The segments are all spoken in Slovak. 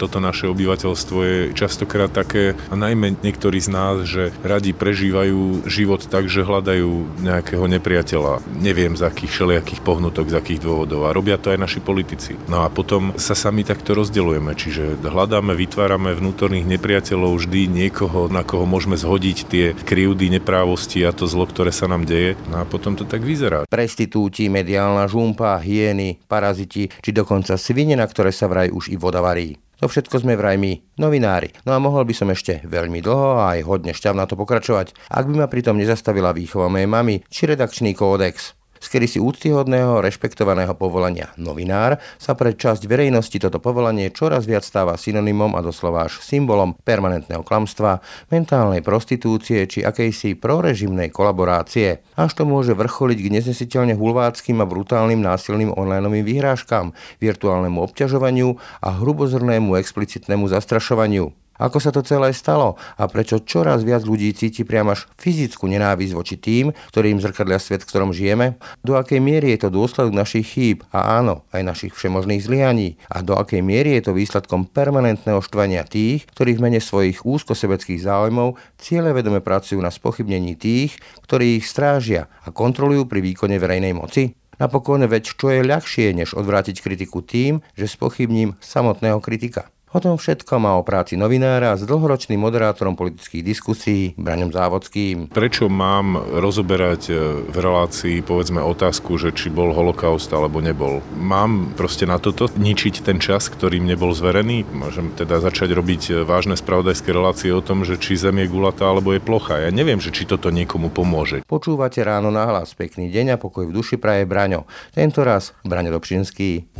Toto naše obyvateľstvo je častokrát také, a najmä niektorí z nás, že radi prežívajú život tak, že hľadajú nejakého nepriateľa. Neviem z akých všelijakých pohnutok, z akých dôvodov. A robia to aj naši politici. No a potom sa sami takto rozdeľujeme. Čiže hľadáme, vytvárame vnútorných nepriateľov vždy niekoho, na koho môžeme zhodiť tie krivdy, neprávosti a to zlo, ktoré sa nám deje. No a potom to tak vyzerá. Prestitúti, mediálna žumpa, hyeny, paraziti, či dokonca svine, na ktoré sa vraj už i voda varí. To všetko sme vraj my, novinári. No a mohol by som ešte veľmi dlho a aj hodne šťavna to pokračovať, ak by ma pritom nezastavila výchova mojej mamy či redakčný kódex. Z kedysi úctyhodného, rešpektovaného povolania novinár sa pre časť verejnosti toto povolanie čoraz viac stáva synonymom a doslova až symbolom permanentného klamstva, mentálnej prostitúcie či akejsi prorežimnej kolaborácie. Až to môže vrcholiť k neznesiteľne hulváckým a brutálnym násilným onlineovým vyhrážkám, virtuálnemu obťažovaniu a hrubozrnému explicitnému zastrašovaniu. Ako sa to celé stalo a prečo čoraz viac ľudí cíti priam až fyzickú nenávisť voči tým, ktorým zrkadlia svet, v ktorom žijeme? Do akej miery je to dôsledok našich chýb a áno, aj našich všemožných zlyhaní? A do akej miery je to výsledkom permanentného štvania tých, ktorí v mene svojich úzkosebeckých záujmov cieľevedome pracujú na spochybnení tých, ktorí ich strážia a kontrolujú pri výkone verejnej moci? Napokon veď čo je ľahšie, než odvrátiť kritiku tým, že spochybním samotného kritika? O tom všetko má o práci novinára s dlhoročným moderátorom politických diskusí Braňom Závodským. Prečo mám rozoberať v relácii, povedzme, otázku, že či bol holokaust alebo nebol? Mám proste na toto ničiť ten čas, ktorým nebol zverený? Môžem teda začať robiť vážne spravodajské relácie o tom, že či zem je gulatá alebo je plochá. Ja neviem, že či toto niekomu pomôže. Počúvate Ráno nahlas. Pekný deň a pokoj v duši praje Braňo. Tento raz Braňo Dobšinský.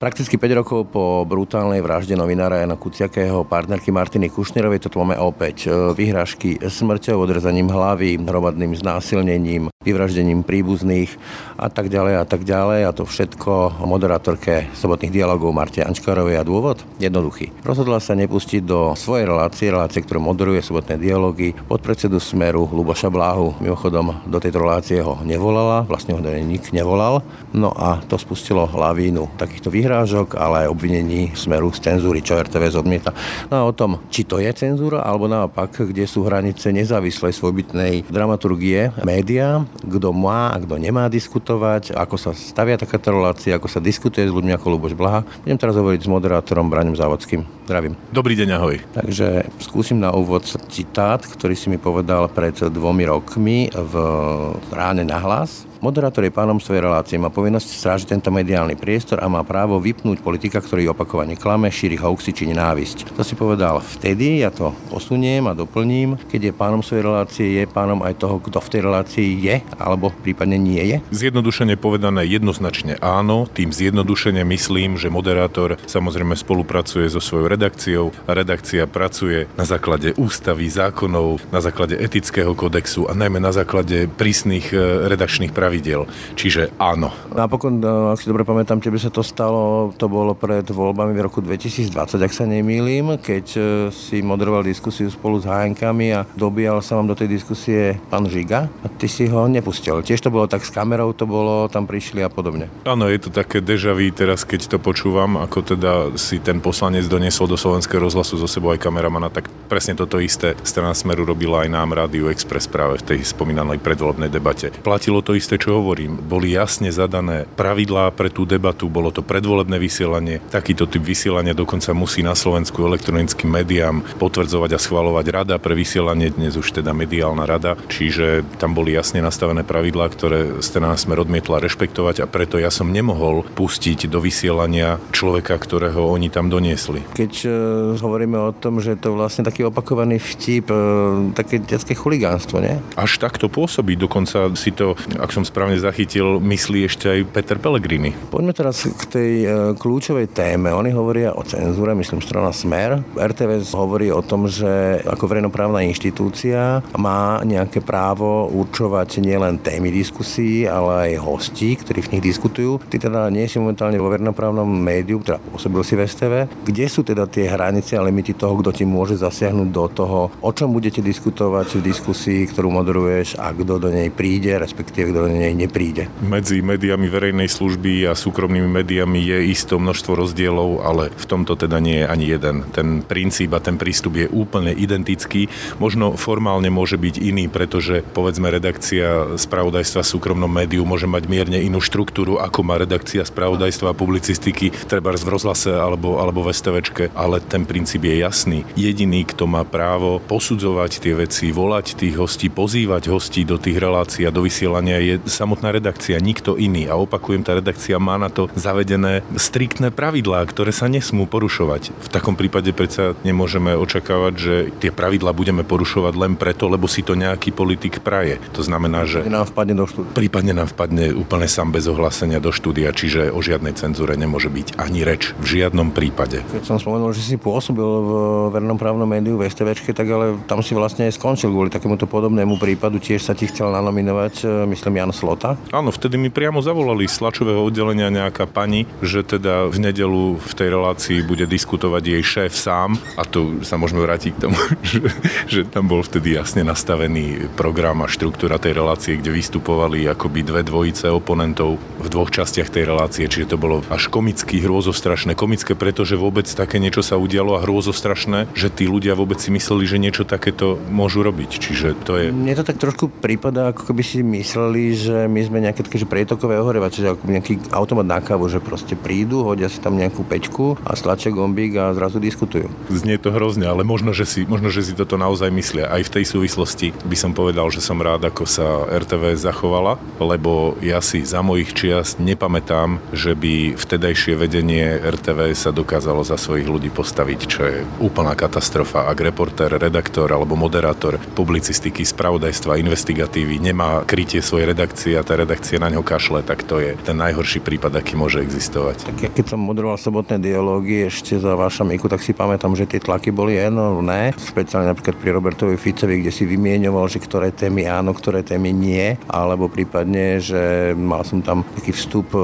Prakticky 5 rokov po brutálnej vražde novinára Jana Kuciakého partnerky Martiny Kušnírovej to máme opäť. Vyhrážky smrťou, odrezaním hlavy, hromadným znásilnením, vyvraždením príbuzných a tak ďalej a tak ďalej. A to všetko moderátorke sobotných dialogov Marte Ančkarovej. A dôvod? Jednoduchý. Rozhodla sa nepustiť do svojej relácie, ktorú moderuje Sobotné dialógy, podpredsedu Smeru Ľuboša Blahu. Mimochodom, do tejto relácie ho nevolala, vlastne ho nik nevolal. No a to spustilo lavínu takýchto ale aj obvinení Smeru z cenzúry, čo RTVS odmieta. No a o tom, či to je cenzúra, alebo naopak, kde sú hranice nezávislej svojbytnej dramaturgie média, kto má a kto nemá diskutovať, ako sa stavia takáto relácia, ako sa diskutuje s ľuďmi ako Ľuboš Blaha. Budem teraz hovoriť s moderátorom Braňom Závodským. Zdravím. Dobrý deň, ahoj. Takže skúsim na úvod citát, ktorý si mi povedal pred 2 rokmi v Ráne nahlas. Moderátor je pánom svojej relácie, má povinnosť strážiť tento mediálny priestor a má právo vypnúť politika, ktorý opakovane klame, šíri hoaxy či nenávisť. To si povedal vtedy, ja to posuniem a doplním, keď je pánom svojej relácie, je pánom aj toho, kto v tej relácii je, alebo prípadne nie je. Zjednodušene povedané jednoznačne áno, tým zjednodušene myslím, že moderátor samozrejme spolupracuje so svojou redakciou a redakcia pracuje na základe ústavy, zákonov, na základe etického kodexu a najmä na základe prísnych redakčných pravidel. Čiže áno. Napokon, ak si dobre pamätám, tebe sa to stalo, to bolo pred voľbami v roku 2020, ak sa nemýlim, keď si moderoval diskusiu spolu s HN-kami a dobíjal sa vám do tej diskusie pán Žiga a ty si ho nepustil. Tiež to bolo tak s kamerou, to bolo, tam prišli a podobne. Áno, je to také déjà vu teraz, keď to počúvam, ako teda si ten poslanec doniesol do Slovenského rozhlasu zo sebou aj kameramana, tak presne toto isté strana Smeru robila aj nám Rádiu Express práve v tej spomínanej predvolebnej debate. Platilo to isté, čo hovorím. Boli jasne zadané pravidlá pre tú debatu, bolo to predvolebné vysielanie. Takýto typ vysielania dokonca musí na Slovensku elektronickým médiám potvrdzovať a schvaľovať rada pre vysielanie, dnes už teda mediálna rada, čiže tam boli jasne nastavené pravidlá, ktoré strana Smer odmietla rešpektovať a preto ja som nemohol pustiť do vysielania človeka, ktorého oni tam doniesli. Keď hovoríme o tom, že to vlastne taký opakovaný vtip, také detské chuligánstvo, nie? Až takto pôsobí, dokonca si to, ak som správne zachytil, myslí ešte aj Peter Pellegrini. Poďme teraz k tej kľúčovej téme. Oni hovoria o cenzúre, myslím strana Smer. RTVS hovorí o tom, že ako verejnoprávna inštitúcia má nejaké právo určovať nielen témy diskusí, ale aj hostí, ktorí v nich diskutujú. Ty teda nie si momentálne vo verejnoprávnom médiu, teda pôsobil si v STV. Kde sú teda tie hranice a limity toho, kto ti môže zasiahnuť do toho, o čom budete diskutovať v diskusii, ktorú moderuješ a kto do nej príde, respektíve kto do nej nepríde? Medzi médiami verejnej služby a súkromnými médiami je isto množstvo rozdielov, ale v tomto teda nie je ani jeden. Ten princíp a ten prístup je úplne identický. Možno formálne môže byť iný, pretože povedzme redakcia spravodajstva v súkromnom médiu môže mať mierne inú štruktúru, ako má redakcia spravodajstva a publicistiky trebárs v rozhlase alebo v STVčke, ale ten princíp je jasný. Jediný, kto má právo posudzovať tie veci, volať tých hostí, pozývať hostí do tých relácií a do vysielania je samotná redakcia, nikto iný. A opakujem, tá redakcia má na to zavedené striktné pravidlá, ktoré sa nesmú porušovať. V takom prípade predsa nemôžeme očakávať, že tie pravidlá budeme porušovať len preto, lebo si to nejaký politik praje. To znamená, že prípadne nám vpadne úplne sám bez ohlásenia do štúdia, čiže o žiadnej cenzúre nemôže byť ani reč v žiadnom prípade. Keď som spomenul, že si pôsobil v verejnoprávnom médiu v STVčke, tak ale tam si vlastne skončil kvôli takémuto podobnému prípadu, tiež sa ti chcel nanominovať, myslím Jan Slota. Áno, vtedy mi priamo zavolali z tlačového oddelenia nejaká pani, že teda v nedeľu v tej relácii bude diskutovať jej šéf sám, a tu sa môžeme vrátiť k tomu, že tam bol vtedy jasne nastavený program a štruktúra tej relácie, kde vystupovali akoby dve dvojice oponentov v dvoch častiach tej relácie, čiže to bolo až komicky hrôzostrašné. Komické, pretože vôbec také niečo sa udialo, a hrôzostrašné, že tí ľudia vôbec si mysleli, že niečo takéto môžu robiť. Čiže to je... Mne to tak trošku prípada, ako keby si mysleli, že my sme nejaké také, že prietokové ohrievače, že nejaký automat na kávu, že proste prídu, hodia si tam nejakú pečku a stlačia gombík a zrazu diskutujú. Znie to hrozne, ale možno, že si toto naozaj myslia. Aj v tej súvislosti by som povedal, že som rád, ako sa RTV zachovala, lebo ja si za mojich čiast nepamätám, že by vtedajšie vedenie RTV sa dokázalo za svojich ľudí postaviť, čo je úplná katastrofa. Ak reportér, redaktor alebo moderátor publicistiky, spravodajstva, investigatívy nemá krytie svojej redakcie a tá redakcia na ňo kašle, tak to je ten najhorší prípad, aký môže existovať. Tak ja keď som moderoval sobotné dialógy ešte za vaša Miku, tak si pamätám, že tie tlaky boli enormné. Špeciálne napríklad pri Robertovi Ficovi, kde si vymieňoval, že ktoré témy áno, ktoré témy nie, alebo prípadne, že mal som tam taký vstup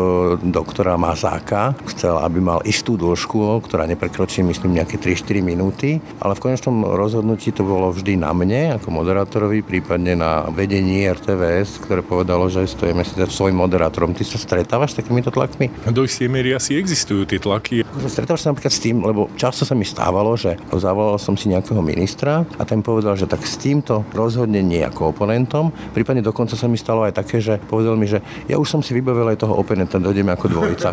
doktora Mazáka, chcel, aby mal istú dĺžku, ktorá neprekročí, myslím, nejaké 3-4 minúty, ale v konečnom rozhodnutí to bolo vždy na mne, ako moderátorovi, prípadne na vedení RTVS, ktoré povedalo, že stojíme si za svojím moderátorom. Ty sa stretávaš s takýmito tlakmi? Do istej miery asi existujú tie tlaky. Stretávaš sa napríklad s tým, lebo často sa mi stávalo, že zavolal som si nejakého ministra a ten povedal, že tak s týmto rozhodne nie ako oponentom, prípadne dokonca sa mi stalo aj také, že povedal mi, že ja už som si vybavil aj toho oponenta, dojdeme ako dvojica.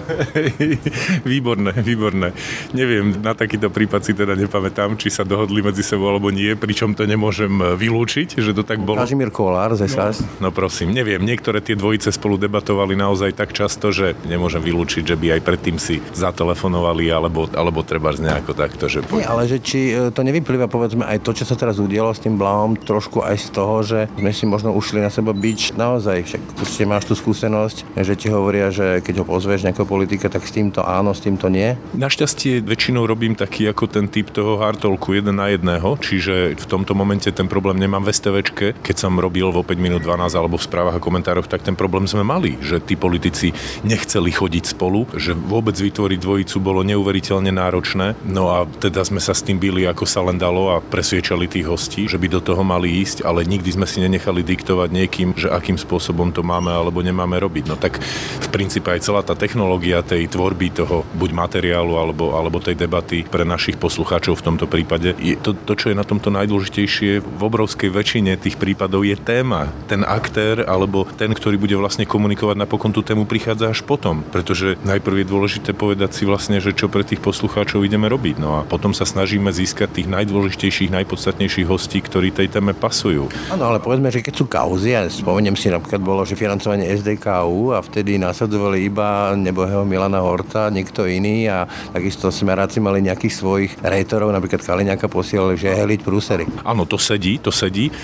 Výborné. Neviem, na takýto prípad si teda nepamätám, či sa dohodli medzi sebou alebo nie, pričom to nemôžem vylúčiť, že to tak bolo. Kazimír Kollár z SAS. No prosím, neviem, niektoré tie dvojice spolu debatovali naozaj tak často, že nemôžem vylúčiť, že by aj predtým si zatelefonovali alebo trebárs nejako takto, že nie, ale že či to nevyplýva povedzme aj to, čo sa teraz udialo s tým Blahom, trošku aj z toho, že sme si možno ušli na seba bič naozaj, však určite máš tú skúsenosť, že ti hovoria, že keď ho pozveš nejakého politika, tak s týmto áno, s týmto nie. Našťastie väčšinou robím taký ako ten typ toho hardtalku 1 na 1, čiže v tomto momente ten problém nemám v STVčke. Keď som robil vo 5 minút 12 alebo v správach a komentároch, tak ten problém sme mali, že tí politici nechceli chodiť spolu, že vôbec vytvoriť dvojicu bolo neuveriteľne náročné. No a teda sme sa s tým bili ako sa len dalo a presviečali tých hostí, že by do toho mali ísť, ale nikdy sme si nenechali diktovať niekým, že akým spôsobom to máme alebo nemáme robiť. No tak v princípe aj celá tá technológia tej tvorby toho buď materiálu alebo tej debaty pre našich poslucháčov v tomto prípade, je to, čo je na tomto najdôležitejšie v obrovskej väčšine tých prípadov, je téma. Ten aktér alebo ten, ktorý bude vlastne komunikovať, napokon tú tému prichádza až potom, pretože najprv je dôležité povedať si vlastne, že čo pre tých poslucháčov ideme robiť. No a potom sa snažíme získať tých najdôležitejších, najpodstatnejších hostí, ktorí tej téme pasujú. Áno, ale povedzme, že keď sú kauzy, ja spomeniem si napríklad bolo, že financovanie SDKU a vtedy nasadzovali iba nebohého Milana Horta, niekto iný, a takisto smeráci mali nejakých svojich rétorov, napríklad Kaliňaka posielali, že heliť prúsery. Áno, to sedí,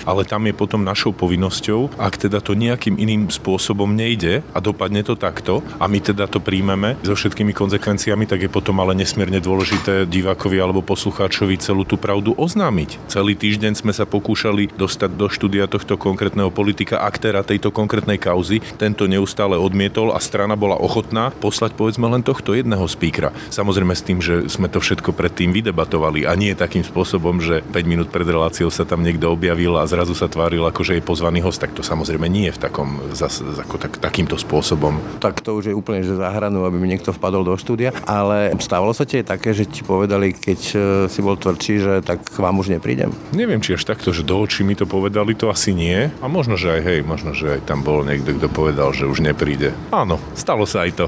ale tam je potom našou povinnosťou, ak teda to nejaký nejakým iným spôsobom nejde a dopadne to takto a my teda to príjmeme so všetkými konzekvenciami, tak je potom ale nesmierne dôležité divákovi alebo poslucháčovi celú tú pravdu oznámiť. Celý týždeň sme sa pokúšali dostať do štúdia tohto konkrétneho politika, aktéra tejto konkrétnej kauzy. Tento neustále odmietol a strana bola ochotná poslať povedzme len tohto jedného spíkra. Samozrejme s tým, že sme to všetko predtým vydebatovali a nie takým spôsobom, že 5 minút pred reláciou sa tam niekto objavil a zrazu sa tváril ako že je pozvaný host, tak to samozrejme nie je v takom takýmto spôsobom. Tak to už je úplne že za hranou, aby mi niekto vpadol do štúdia, ale stávalo sa ti aj také, že ti povedali, keď si bol tvrdší, že tak k vám už neprídem? Neviem, či až takto, že do očí mi to povedali, to asi nie. A možno že aj hej, možno že aj tam bol niekto, kto povedal, že už nepríde. Áno, stalo sa aj to.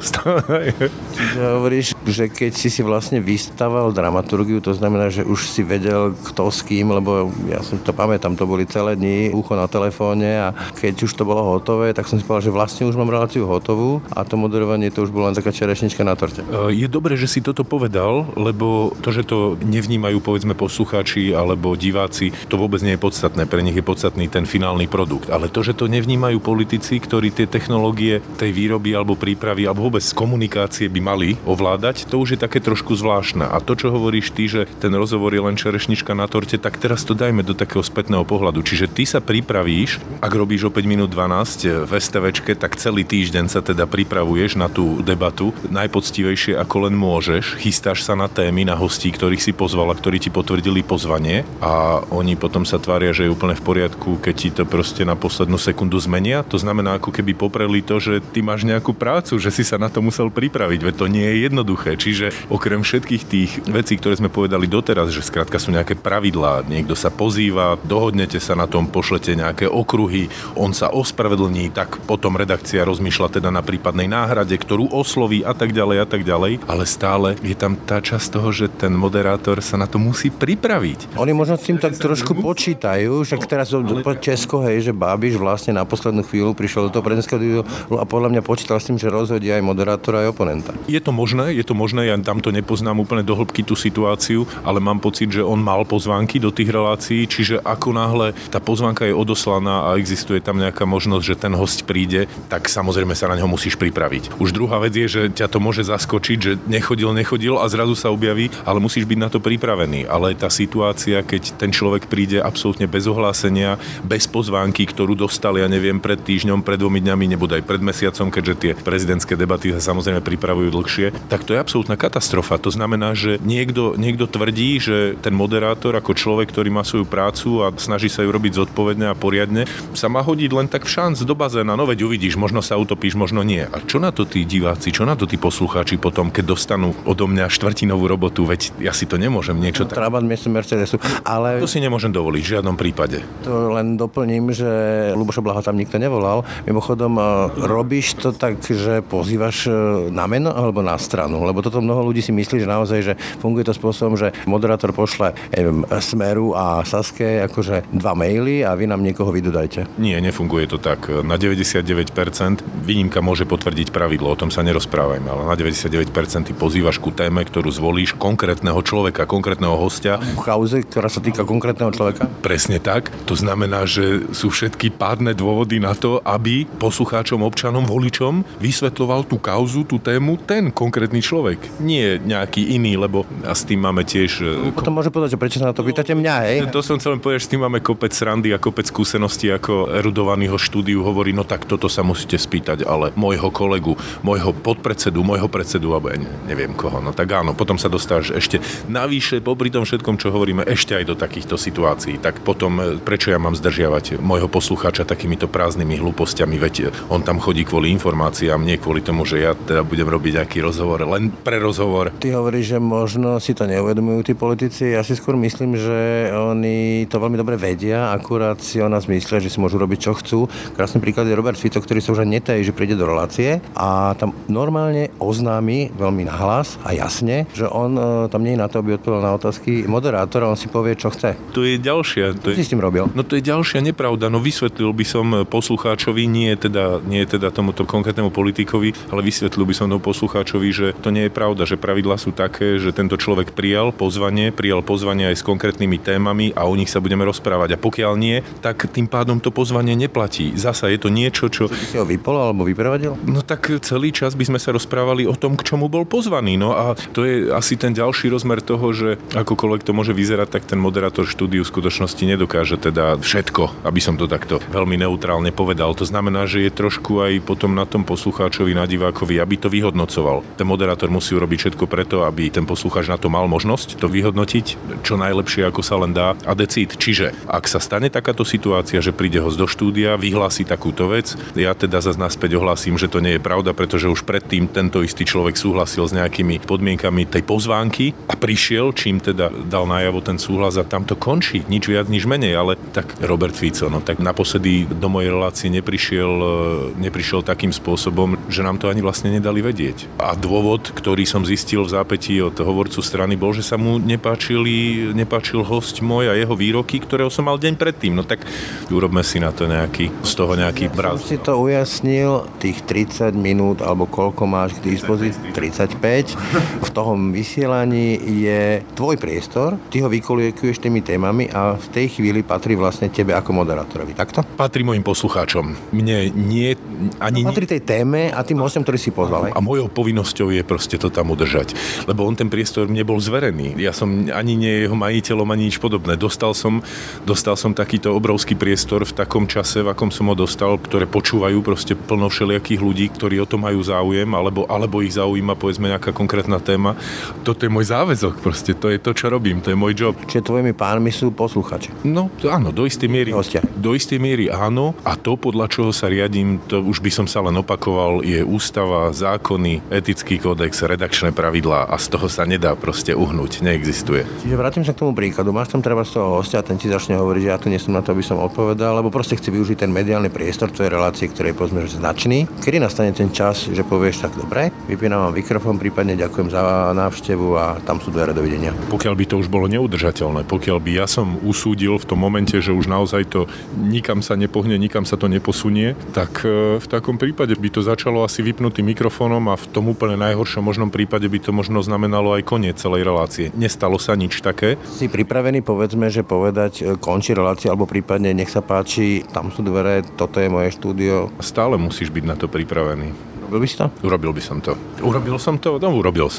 Čiže hovoríš, že keď si vlastne vystával dramaturgiu, to znamená, že už si vedel kto s kým, lebo ja som to pamätám, to boli celé dni, ucho na telefóne a keď už to bolo hotové, tak som si povedal, že vlastne už mám reláciu hotovú a to moderovanie to už bola len taká čerešnička na torte. Je dobré, že si toto povedal, lebo to, že to nevnímajú povedzme poslucháči alebo diváci, to vôbec nie je podstatné, pre nich je podstatný ten finálny produkt, ale to, že to nevnímajú politici, ktorí tie technológie tej výroby alebo prípravy alebo vôbec komunikácie by mali ovládať, to už je také trošku zvláštne. A to, čo hovoríš ty, že ten rozhovor je len čerešnička na torte, tak teraz to dajme do takého spätného pohľadu. Čiže ty sa pripravíš, ak robíš o 5 minút 12 v STVčke, tak celý týždeň sa teda pripravuješ na tú debatu najpoctivejšie ako len môžeš. Chystáš sa na témy, na hostí, ktorých si pozval a ktorí ti potvrdili pozvanie a oni potom sa tvária, že je úplne v poriadku, keď ti to proste na poslednú sekundu zmenia. To znamená, ako keby popreli to, že ty máš nejakú prácu, že si sa na to musel pripraviť, veď to nie je jednoduché. Čiže okrem všetkých tých vecí, ktoré sme povedali doteraz, že skrátka sú nejaké pravidlá, niekto sa pozýva, dohodnete sa na tom, pošlete nejaké okruhy, on sa ospravedlní, tak potom redakcia rozmýšľa teda na prípadnej náhrade, ktorú osloví a tak ďalej, ale stále je tam tá časť toho, že ten moderátor sa na to musí pripraviť. Oni možno s tým tak trošku počítajú, však teraz po Česko, hej, že Babiš vlastne na poslednú chvíľu prišiel do toho prezidentského a podľa mňa počítal s tým, že rozhodia aj moderátora aj oponenta. Je to možné, ja tam to nepoznám úplne do hĺbky tú situáciu, ale mám pocit, že on mal pozvánky do tých relácií, čiže ako náhle tá pozvánka je odoslaná a existuje tam nejaká možnosť, že ten hosť príde, tak samozrejme sa na neho musíš pripraviť. Už druhá vec je, že ťa to môže zaskočiť, že nechodil a zrazu sa objaví, ale musíš byť na to pripravený. Ale tá situácia, keď ten človek príde absolútne bez ohlásenia, bez pozvánky, ktorú dostali, ja neviem, pred týždňom, pred 2 dňami, nebodaj pred mesiacom, keďže tie prezidentské debaty sa samozrejme pripravujú dlhšie, tak to je absolútna katastrofa. To znamená, že niekto tvrdí, že ten moderátor ako človek, ktorý má svoju prácu a snaží sa ju robiť zodpovedne a poriadne, sa má hodiť len tak v šanc do bazéna. No veď uvidíš, možno sa utopíš, možno nie. A čo na to tí diváci, čo na to tí poslucháči potom, keď dostanú odo mňa štvrtinovú robotu, veď ja si to nemôžem niečo tak. Trabant miesto Mercedesu, ale to si nemôžem dovoliť v žiadnom prípade. To len doplním, že Ľuboša Blaha tam nikto nevolal. Mimochodom, robíš to tak, že pozývaš na meno alebo na stranu, lebo toto mnoho ľudí si myslí, že naozaj, že funguje to spôsobom, že moderátor pošle Smeru a Saske akože 2 maily a vy nám niekoho vydodajte. Nie, nefunguje to tak. Na 99% výnimka môže potvrdiť pravidlo, o tom sa nerozprávajme, ale na 99% ty pozývaš ku téme, ktorú zvolíš konkrétneho človeka, konkrétneho hostia. V kauze, ktorá sa týka konkrétneho človeka? Presne tak. To znamená, že sú všetky pádne dôvody na to, aby poslucháčom, občanom, voličom vysvetloval tú kauzu, tú tému ten konkrétny človek, nie nejaký iný, lebo a s tým máme tiež... Potom môže povedať, že prečo sa na to pýtate mňa, hej? To som chcel povedať, že s tým máme kopec srandy a kopec skúseností, ako erudovanýho štúdiu hovorí, no tak toto sa musíte spýtať, ale môjho kolegu, môjho podpredsedu, môjho predsedu, alebo neviem koho, no tak áno, potom sa dostáš ešte navyše, popri tom všetkom, čo hovoríme, ešte aj do takýchto situácií, tak potom prečo ja mám zdržiavať môjho poslucháča takýmito prázdnymi hlúpostiami, veď on tam chodí kvôli informáciám, nie kvôli tomu, že ja teda budem robiť nejaký rozhovor, len pre rozhovor. Ty hovoríš, že možno si to neuvedomujú tí politici. Ja si skôr myslím, že oni to veľmi dobre vedia, akurát si o nás myslia, že si môžu robiť, čo chcú. Krásny príklad je Robert Fico, ktorý sa už ani netají, že príde do relácie a tam normálne oznámi veľmi nahlas a jasne, že on tam nie je na to, aby odpovedal na otázky moderátora, on si povie, čo chce. To je ďalšia. Čo si s tým robil? No to je ďalšia nepravda. No vysvetlil by som poslucháčovi, nie teda tomuto konkrétnemu politikovi, ale vysvetlil by som tomu poslucháčovi, že to nie je pravda, že pravidlá sú také, že tento človek prijal pozvanie aj s konkrétnymi témami a o nich sa budeme rozprávať. A pokiaľ nie, tak tým pádom to pozvanie neplatí. Zasa je to niečo, čo... Ty si ho vypol alebo vyprevadil? No tak celý čas by sme sa rozprávali o tom, k čomu bol pozvaný. No a to je asi ten ďalší rozmer toho, že akokoľvek to môže vyzerať, tak ten moderátor štúdiu v skutočnosti nedokáže teda všetko, aby som to takto veľmi neutrálne povedal. To znamená, že je trošku aj potom na tom poslucháčovi, na divákovi, aby to vyhodnocoval. Ten moderátor musí urobiť všetko preto, aby ten poslucháč na to mal možnosť to vyhodnotiť čo najlepšie, ako sa len dá a decíd. Čiže ak sa stane takáto situácia, že príde host do štúdia, vyhlási takúto vec, ja teda zase naspäť ohlásim, že to nie je pravda, pretože už predtým tento istý človek súhlasil s nejakými podmienkami tej pozvánky a prišiel, čím teda dal najavo ten súhlas a tam to končí, nič viac, nič menej, ale tak Robert Fico, no tak naposledy do mojej relácie neprišiel takým spôsobom, že nám to ani vlastne nedali vedieť. A dôvod, ktorý som zistil v zápätí od hovorcu strany, bol, že sa mu nepáčil hosť môj a jeho výroky, ktorého som mal deň predtým. No tak urobme si na to z toho nejaký braz. Som si to ujasnil, tých 30 minút, alebo koľko máš k dispozícii? 35. V tom vysielaní je tvoj priestor, ty ho vykoľuješ tými témami a v tej chvíli patrí vlastne tebe ako moderátorovi. Takto? Patrí mojim poslucháčom. Mne nie... Ani patrí tej téme a tým hostom, ktorý si pozval. A mojou povinnosťou je proste to tam udržať. Lebo on ten priestor mne bol zverený. Ja som ani nie jeho majiteľom, ani nič podobné. Dostal som takýto obrovský priestor v takom čase, v akom som ho dostal, ktoré počúvajú proste plno všelijakých ľudí, ktorí o tom majú záujem, alebo ich zaujíma povedzme nejaká konkrétna téma. Toto je môj záväzok proste. To je to, čo robím. To je môj job. Čiže tvojimi pánmi sú posluchači. No, to áno, do istej miery. Hostia. Do istej miery áno, a to, podľa čoho sa riadím, to už by som sa len opakoval, je ústava, zákony, etický kódex, redakčné pravidlá a z toho sa nedá proste uhnúť, neexistuje. Čiže vrátim sa k tomu príkladu. Máš tam treba z toho hostia a ten ti začne hovoriť, že ja tu nie som na to, aby som odpovedal, lebo proste chce využiť ten mediálny priestor, to je relácie, ktoré je povedzme značný. Kedy nastane ten čas, že povieš tak dobre, vypínam vám mikrofón, prípadne ďakujem za návštevu a tam sú dvere, dovidenia. Pokiaľ by to už bolo neudržateľné, pokiaľ by ja som usúdil v tom momente, že už naozaj to nikam sa nepohne, nikam sa to neposunie, tak v takom prípade by to začalo asi vypnutým mikrofónom a v tom úplne najhoršom možnom prípade by to možno znamenalo aj koniec celej relácie. Nestalo sa nič také. Si pripravený, povedzme, že povedať končí relácia alebo prípadne nech sa páči, tam sú dvere, toto je moje štúdio. Stále musíš byť na to pripravený. Urobil by si to? Urobil by som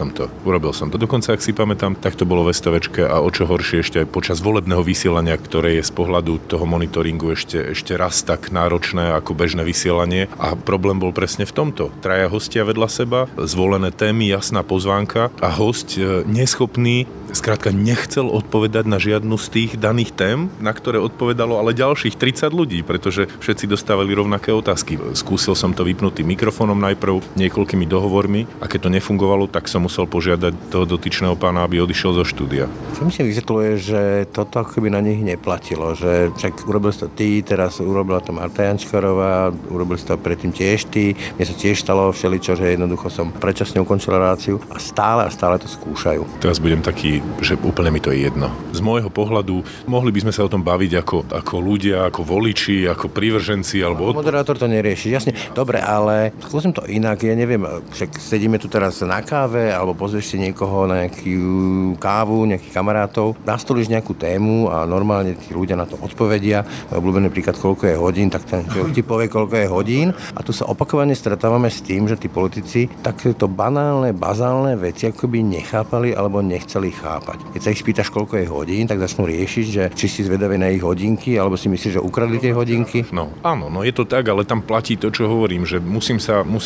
to. Urobil som to. Dokonca, ak si pamätám, tak to bolo v STVčke a o čo horšie ešte aj počas volebného vysielania, ktoré je z pohľadu toho monitoringu ešte raz tak náročné ako bežné vysielanie. A problém bol presne v tomto. Traja hostia vedľa seba, zvolené témy, jasná pozvánka a host neschopný, skrátka nechcel odpovedať na žiadnu z tých daných tém, na ktoré odpovedalo ale ďalších 30 ľudí, pretože všetci dostávali rovnaké otázky. Skúsil som to vypnutým mikrofónom najprv niekoľkými dohovormi a keď to nefungovalo, tak som musel požiadať toho dotyčného pána, aby odišiel zo štúdia. Čo mi sa vysvetľuje, že toto akoby na nich neplatilo, že však urobil si to ty, teraz urobila to Marta Ančkarová, urobil si to predtým tiež ty, mne sa tiež stalo všeličo, že jednoducho som predčasne ukončil reláciu a stále to skúšajú. Teraz budem taký, že úplne mi to je jedno. Z môjho pohľadu mohli by sme sa o tom baviť ako ľudia, ako voliči, ako prívrženci alebo moderátor to nerieši. Jasne. Dobre, ale skúsim to inak, ja neviem, však sedíme tu teraz na káve, alebo pozvieš si niekoho na nejakú kávu, nejakých kamarátov, nastolíš nejakú tému a normálne tí ľudia na to odpovedia. Obľúbený príklad, koľko je hodín, tak ten ti povie, koľko je hodín. A tu sa opakovane stretávame s tým, že tí politici takéto banálne, bazálne veci akoby nechápali alebo nechceli chápať. Keď sa ich spýtaš, koľko je hodín, tak začnú riešiť, že či si zvedavý na ich hodinky, alebo si myslíš, že ukradli tie hodinky. No, áno, no je to tak, ale tam platí to, čo hovorím, že musím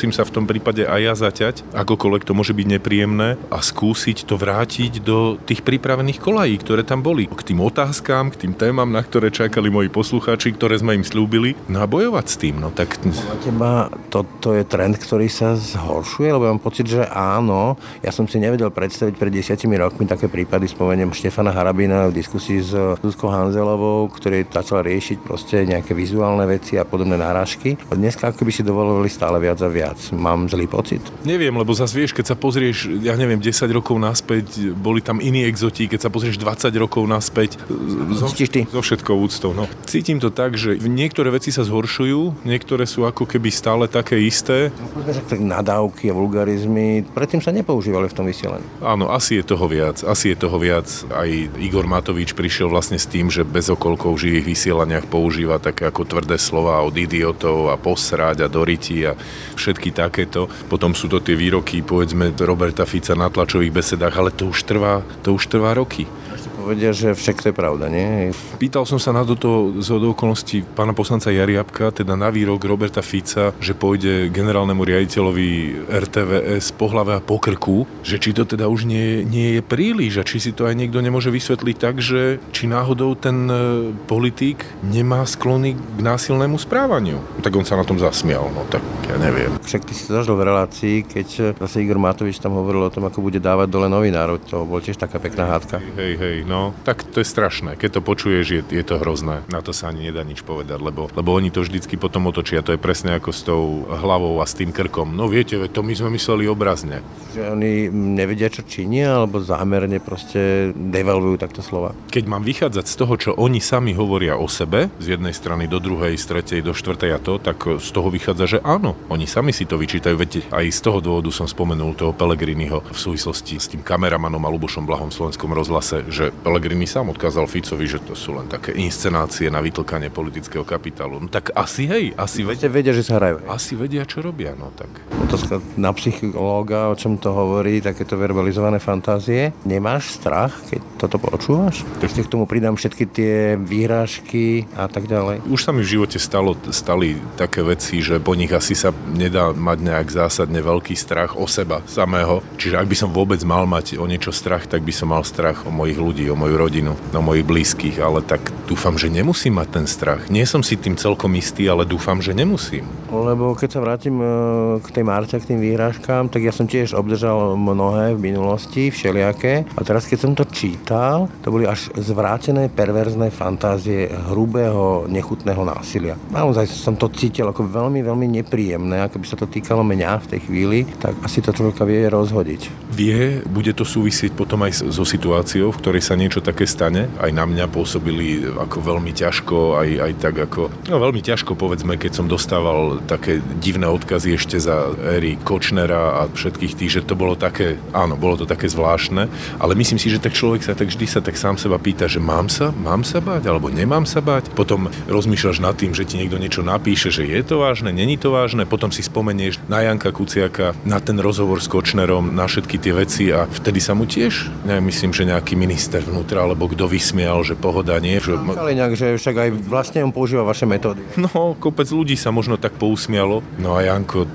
sa v tom prípade aj ja zaťať, akokoľvek to môže byť nepríjemné a skúsiť to vrátiť do tých pripravených kolají, ktoré tam boli. K tým otázkám, k tým témam, na ktoré čakali moji poslucháči, ktoré sme im slúbili, no a bojovať s tým. No tak... Podľa teba toto je trend, ktorý sa zhoršuje, lebo mám pocit, že áno, ja som si nevedel predstaviť pred 10 rokmi také prípady, spomeniem Štefana Harabina v diskusii s Zuzkou Hanzelovou, ktorý začal riešiť proste nejaké vizuálne veci a podobné náražky. Dneska akoby si dovolovali stále viac a viac. Mám zlý pocit? Neviem, lebo zase vieš, keď sa pozrieš, ja neviem, 10 rokov naspäť, boli tam iní exotí, keď sa pozrieš 20 rokov naspäť, so všetkou úctou. No. Cítim to tak, že niektoré veci sa zhoršujú, niektoré sú ako keby stále také isté. Nadávky a vulgarizmy, predtým sa nepoužívali v tom vysielaní. Áno, asi je toho viac. Aj Igor Matovič prišiel vlastne s tým, že bez okolkov v živých vysielaniach používa také ako tvrdé slova od idiotov a posrať a doriti a všetky takéto. Potom sú to tie výroky, povedzme, Roberta Fica na tlačových besedách, ale to už trvá roky. Vedia, že však to je pravda, nie? Pýtal som sa na toto z okolností pána poslanca Jariabka, teda na výrok Roberta Fica, že pôjde generálnemu riaditeľovi RTVS po hlave a po krku, že či to teda už nie je príliš a či si to aj niekto nemôže vysvetliť tak, že či náhodou ten politik nemá sklony k násilnému správaniu. Tak on sa na tom zasmial, no tak ja neviem. Však ty si to zažil v relácii, keď zase Igor Matovič tam hovoril o tom, ako bude dávať dole novinárov, to bol tiež taká pekná hádka. Hej, no, tak to je strašné. Keď to počuješ, je to hrozné. Na to sa ani nedá nič povedať, lebo oni to vždycky potom otočia. To je presne ako s tou hlavou a s tým krkom. No viete, to my sme mysleli obrazne. Že oni nevedia, čo činia, alebo zámerne proste devalvujú takto slova. Keď mám vychádzať z toho, čo oni sami hovoria o sebe, z jednej strany do druhej, z tretej do štvrtej a to, tak z toho vychádza, že áno, oni sami si to vyčítajú. Viete, aj z toho dôvodu som spomenul toho Pellegriniho v súvislosti s tým kameramanom a Ľubošom Blahom v Slovenskom rozhlase, že Pellegrini sám odkázal Ficovi, že to sú len také inscenácie na vytlkanie politického kapitálu. No tak asi vedia, že sa hrajú. Asi vedia, čo robia, no tak. Otázka na psychológa, o čom to hovorí, takéto verbalizované fantázie. Nemáš strach, keď toto počúvaš? Ešte k tomu pridám všetky tie výhrážky a tak ďalej. Už sa mi v živote stali také veci, že po nich asi sa nedá mať nejak zásadne veľký strach o seba samého. Čiže ak by som vôbec mal mať o niečo strach, tak by som mal strach o mojich ľudí, o moju rodinu, o mojich blízkych, ale tak dúfam, že nemusím mať ten strach. Nie som si tým celkom istý, ale dúfam, že nemusím. Lebo keď sa vrátim k tej Marte, k tým výhrážkám, tak ja som tiež obdržal mnohé v minulosti, všelijaké. A teraz, keď som to čítal, to boli až zvrátené, perverzné fantázie hrubého, nechutného násilia. Naozaj som to cítil ako veľmi, veľmi nepríjemné. A keby sa to týkalo mňa v tej chvíli, tak asi to človeka vie rozhodiť. Vie, bude to súvisieť potom aj so situáciou, v ktorej sa niečo také stane. Aj na mňa pôsobili ako veľmi ťažko, aj tak ako... No veľmi ťažko, povedzme, keď som dostával také divné odkazy ešte za éry Kočnera a všetkých tých, že to bolo také, áno, bolo to také zvláštne, ale myslím si, že tak človek sa tak vždy sa tak sám seba pýta, že mám sa báť, alebo nemám sa báť. Potom rozmýšľaš nad tým, že ti niekto niečo napíše, že je to vážne, není to vážne, potom si spomenieš na Janka Kuciaka, na ten rozhovor s Kočnerom, na všetky tie veci a vtedy sa mu tiež, ja myslím, že nejaký minister vnútra, alebo kto vysmial, že pohoda nie. Kaliňak, že však aj vlastne on používa vaše metódy. No, kopec ľudí sa možno tak pousmialo. No a Janko...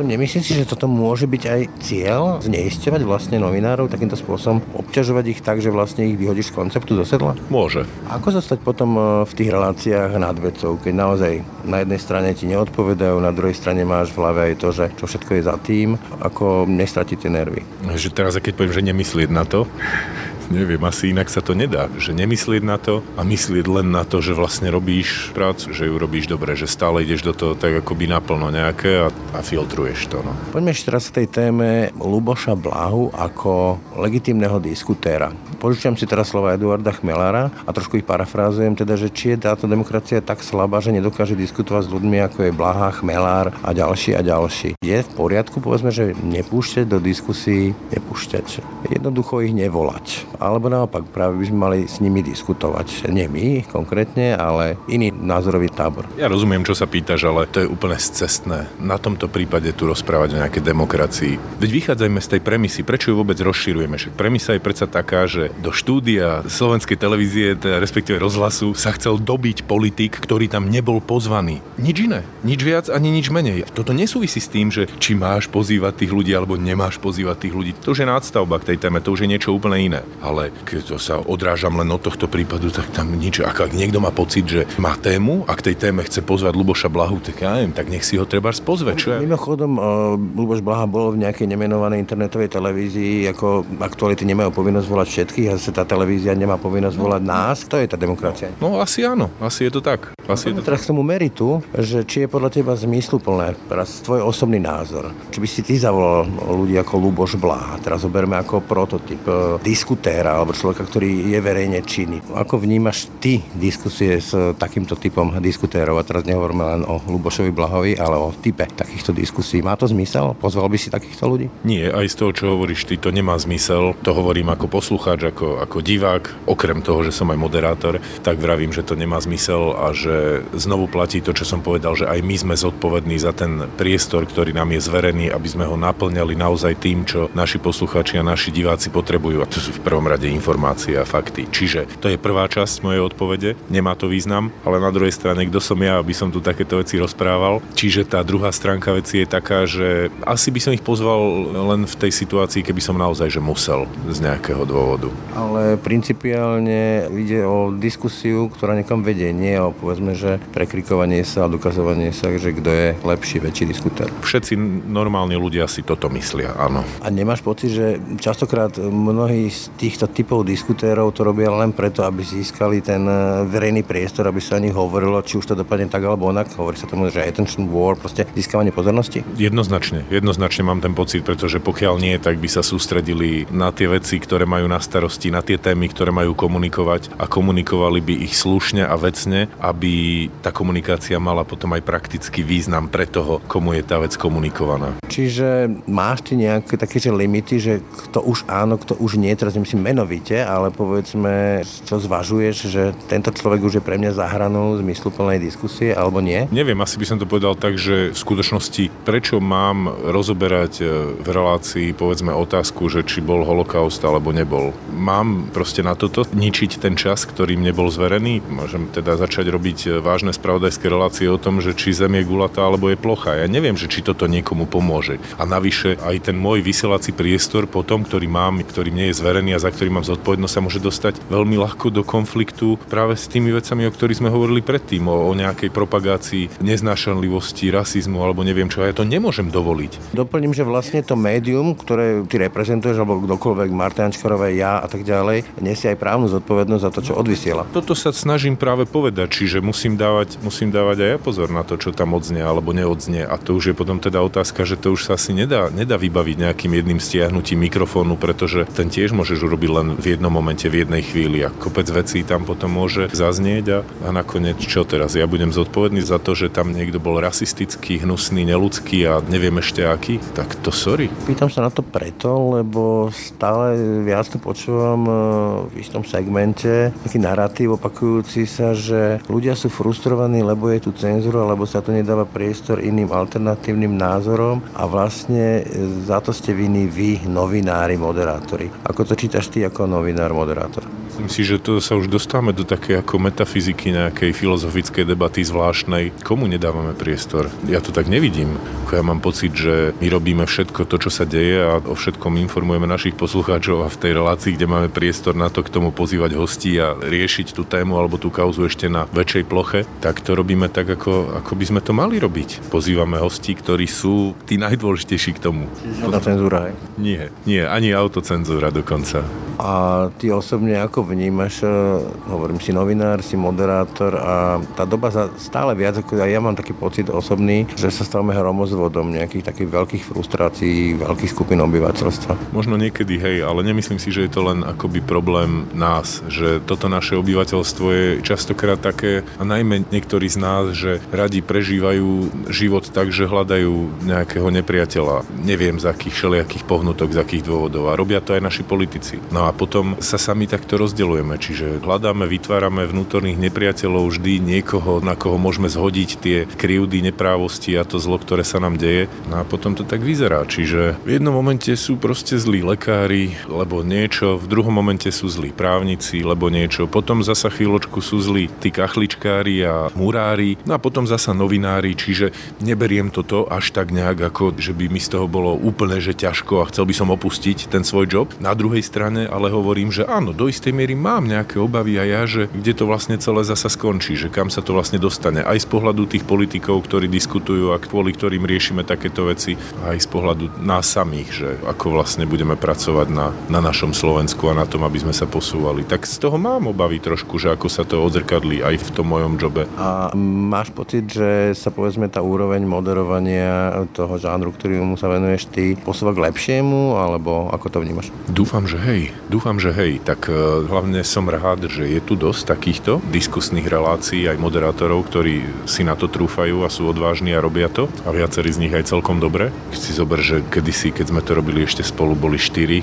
Nemyslíš si, že toto môže byť aj cieľ? Zneisťovať vlastne novinárov takýmto spôsobom? Obťažovať ich tak, že vlastne ich vyhodíš z konceptu do sedla? Môže. A ako zostať potom v tých reláciách nad vecou, keď naozaj na jednej strane ti neodpovedajú, na druhej strane máš v hlave aj to, že čo všetko je za tým, ako nestratiť tie nervy? Že teraz, keď poviem, že nemyslieť na to... Neviem, asi inak sa to nedá, že nemyslieť na to a myslieť len na to, že vlastne robíš prácu, že ju robíš dobre, že stále ideš do toho tak akoby naplno nejaké a filtruješ to. No. Poďme ešte teraz k tej téme Ľuboša Blahu ako legitímneho diskutéra. Požičam si teraz slova Eduarda Chmelára a trošku ich parafrázujem, teda, že či je táto demokracia tak slabá, že nedokáže diskutovať s ľuďmi, ako je Blaha, Chmelár a ďalší a ďalší. Je v poriadku, povedzme, že nepúšťať do diskusí, nepúšťať. Jednoducho ich nevolať. Alebo naopak, práve by sme mali s nimi diskutovať. Nie my konkrétne, ale iný názorový tábor. Ja rozumiem, čo sa pýtaš, ale to je úplne scestné. Na tomto prípade tu rozprávať o nejakej demokracii. Veď vychádzajme z tej premisy, prečo ju vôbec rozširujeme. Však premisa je predsa taká, že do štúdia slovenskej televízie, teda respektíve rozhlasu, sa chcel dobiť politik, ktorý tam nebol pozvaný. Nič iné, nič viac ani nič menej. Toto nesúvisí s tým, že či máš pozývať tých ľudí alebo nemáš pozývať tých ľudí. To už je nadstavba k tej téme, to už je niečo úplne iné. ale keď sa odrážam len od tohto prípadu, tak tam nič. Ak niekto má pocit, že má tému a k tej téme chce pozvať Ľuboša Blahu, tak ja neviem, tak nech si ho trebárs pozve. Mimochodom, Ľuboš Blaha bol v nejakej nemenovanej internetovej televízii, ako Aktuality nemajú povinnosť volať všetkých a tá televízia nemá povinnosť volať nás. To je tá demokracia. No asi áno, asi je to tak. Teraz k tomu meritu, že či je podľa teba zmysluplné, teraz tvoj osobný názor, či by si ty zavolal ľudí ako Ľuboš Blaha, teraz ho berme ako prototyp diskutéra alebo človeka, ktorý je verejne činný. Ako vnímaš ty diskusie s takýmto typom diskutérov? A teraz nehovoríme len o Ľubošovi Blahovi, ale o type takýchto diskusí. Má to zmysel? Pozval by si takýchto ľudí? Nie, aj z toho, čo hovoríš ty, to nemá zmysel. To hovorím ako poslucháč, ako divák. Okrem toho, že som aj moderátor, tak vravím, že to nemá zmysel a že znovu platí to, čo som povedal, že aj my sme zodpovední za ten priestor, ktorý nám je zverený, aby sme ho naplňali naozaj tým, čo naši poslucháči a naši diváci potrebujú. A to sú v prvom rade informácie a fakty. Čiže to je prvá časť mojej odpovede. Nemá to význam, ale na druhej strane, kto som ja, aby som tu takéto veci rozprával. Čiže tá druhá stránka veci je taká, že asi by som ich pozval len v tej situácii, keby som naozaj že musel z nejakého dôvodu. Ale principiálne ide o diskusiu, ktorá niekam vedie, nie o povedzme že prekrikovanie sa a dokazovanie sa, že kto je lepší, väčší diskutér. Všetci normálni ľudia si toto myslia, áno. A nemáš pocit, že častokrát mnohí z týchto typov diskutérov to robia len preto, aby získali ten verejný priestor, aby sa o nich hovorilo, či už to dopadne tak alebo onak? Hovorí sa tomu, že attention war, proste získavanie pozornosti? Jednoznačne mám ten pocit, pretože pokiaľ nie, tak by sa sústredili na tie veci, ktoré majú na starosti, na tie témy, ktoré majú komunikovať a komunikovali by ich slušne a vecne, aby tá komunikácia mala potom aj praktický význam pre toho, komu je tá vec komunikovaná. Čiže máš ty nejaké také limity, že kto už áno, kto už nie, teraz nemyslím menovite, ale povedzme, čo zvažuješ, že tento človek už je pre mňa za hranou zmysluplnej diskusie, alebo nie? Neviem, asi by som to povedal tak, že v skutočnosti prečo mám rozoberať v relácii, povedzme, otázku, že či bol holokaust, alebo nebol. Mám proste na toto ničiť ten čas, ktorý mne bol zverený? Môžem teda začať robiť vážne spravodajské relácie o tom, že či zem je gulatá alebo je plochá. Ja neviem, že či toto niekomu pomôže. A navyše aj ten môj vysielací priestor potom, ktorý mám, ktorý mne je zverený a za ktorý mám zodpovednosť, sa môže dostať veľmi ľahko do konfliktu práve s tými vecami, o ktorých sme hovorili predtým, o nejakej propagácii neznášanlivosti, rasizmu alebo neviem čo. Ja to nemôžem dovoliť. Doplním, že vlastne to médium, ktoré ty reprezentuješ alebo kdokoľvek, Marta Ančkarová, ja a tak ďalej, nesie aj právnu zodpovednosť za to, čo odvysiela. Toto sa snažím práve povedať, čiže musím dávať aj ja pozor na to, čo tam odznie alebo neodznie. A to už je potom teda otázka, že to už sa asi nedá vybaviť nejakým jedným stiahnutím mikrofónu, pretože ten tiež môžeš urobiť len v jednom momente, v jednej chvíli a kopec vecí tam potom môže zaznieť a nakoniec čo teraz? Ja budem zodpovedný za to, že tam niekto bol rasistický, hnusný, neludský a neviem ešte aký? Tak to sorry. Pýtam sa na to preto, lebo stále viac to počúvam v istom segmente taký narratív opakujúci sa, že ľudia sú frustrovaní, lebo je tu cenzúra, lebo sa to nedáva priestor iným alternatívnym názorom a vlastne za to ste vinní vy, novinári, moderátori. Ako to čítaš ty ako novinár, moderátor? Myslím si, že to sa už dostávame do takej ako metafyziky, nejakej filozofickej debaty zvláštnej. Komu nedávame priestor? Ja to tak nevidím. Ja mám pocit, že my robíme všetko to, čo sa deje a o všetkom informujeme našich poslucháčov a v tej relácii, kde máme priestor na to, k tomu pozývať hostí a riešiť tú tému alebo tú kauzu ešte na väčšej ploche, tak to robíme tak, ako by sme to mali robiť. Pozývame hostí, ktorí sú tí najdôležitejší k tomu. Žiadna cenzúra, hej? Nie, ani autocenzúra dokonca. A ty osobne ako vnímaš, hovorím, si novinár, si moderátor a tá doba sa stále viac, ako ja mám taký pocit osobný, že sa stávame hromozvodom nejakých takých veľkých frustrácií, veľkých skupín obyvateľstva. Možno niekedy, hej, ale nemyslím si, že je to len akoby problém nás, že toto naše obyvateľstvo je častokrát také, a najmä niektorí z nás, že radi prežívajú život tak, že hľadajú nejakého nepriateľa. Neviem, z akých všelijakých pohnutok, z akých dôvodov. A robia to aj naši politici. No a potom sa sami takto rozdielujeme rozdeľujeme, čiže hľadáme, vytvárame vnútorných nepriateľov vždy niekoho, na koho môžeme zhodiť tie krivdy, neprávosti a to zlo, ktoré sa nám deje. No a potom to tak vyzerá, čiže v jednom momente sú proste zlí lekári, lebo niečo, v druhom momente sú zlí právnici, lebo niečo, potom zasa chvíľočku sú zlí tí kachličkári a murári, no a potom zasa novinári, čiže neberiem toto až tak nejak, ako že by mi z toho bolo úplne že ťažko a chcel by som opustiť ten svoj job. Na druhej strane ale hovorím, že áno, do istej miery mám nejaké obavy a ja, že kde to vlastne celé zasa skončí, že kam sa to vlastne dostane. Aj z pohľadu tých politikov, ktorí diskutujú a kvôli ktorým riešime takéto veci, aj z pohľadu nás samých, že ako vlastne budeme pracovať na našom Slovensku a na tom, aby sme sa posúvali. Tak z toho mám obavy trošku, že ako sa to odzrkadlí aj v tom mojom jobe. A máš pocit, že sa povedzme tá úroveň moderovania toho žánru, ktorému sa venuješ ty, posúva k lepšiemu, alebo ako to vnímaš? Dúfam, že hej. Tak hlavne som rád, že je tu dosť takýchto diskusných relácií aj moderátorov, ktorí si na to trúfajú a sú odvážni a robia to. A viacerí z nich aj celkom dobre. Keď si zober, že kedysi, keď sme to robili ešte spolu, boli 4-3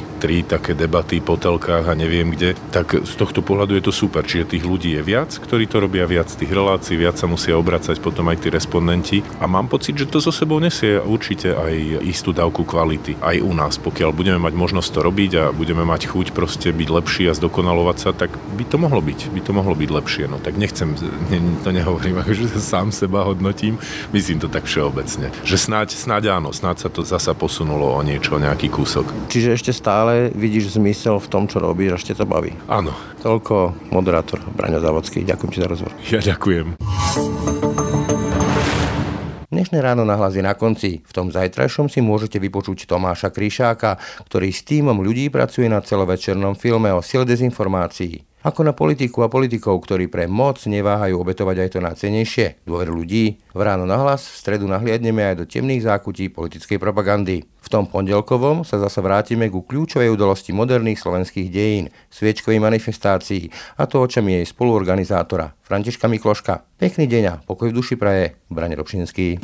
také debaty po telkách a neviem kde. Tak z tohto pohľadu je to super. Čiže tých ľudí je viac, ktorí to robia, viac tých relácií, viac sa musia obracať potom aj tí respondenti. A mám pocit, že to so sebou nesie určite aj istú dávku kvality. Aj u nás, pokiaľ budeme mať možnosť to robiť a budeme mať chuť proste byť lepší a zdokonalovať sa, tak by to mohlo byť lepšie. No tak nechcem, to nehovorím, že sám seba hodnotím, myslím to tak všeobecne. Že snáď áno, snáď sa to zasa posunulo o niečo, nejaký kúsok. Čiže ešte stále vidíš zmysel v tom, čo robíš a ešte to baví. Áno. Toľko moderátor Braňo Závodský. Ďakujem ti za rozhovor. Ja ďakujem. Dnešné Ráno Nahlas je na konci. V tom zajtrajšom si môžete vypočuť Tomáša Krišáka, ktorý s tímom ľudí pracuje na celovečernom filme o sile dezinformácií. Ako na politiku a politikov, ktorí pre moc neváhajú obetovať aj to najcennejšie, dôveru ľudí, v Ráno Nahlas v stredu nahliadneme aj do temných zákutí politickej propagandy. V tom pondelkovom sa zasa vrátime ku kľúčovej udalosti moderných slovenských dejín, sviečkovej manifestácii a to očami jej spoluorganizátora Františka Mikloška. Pekný deň a pokoj v duši praje Braňo Dobšinský.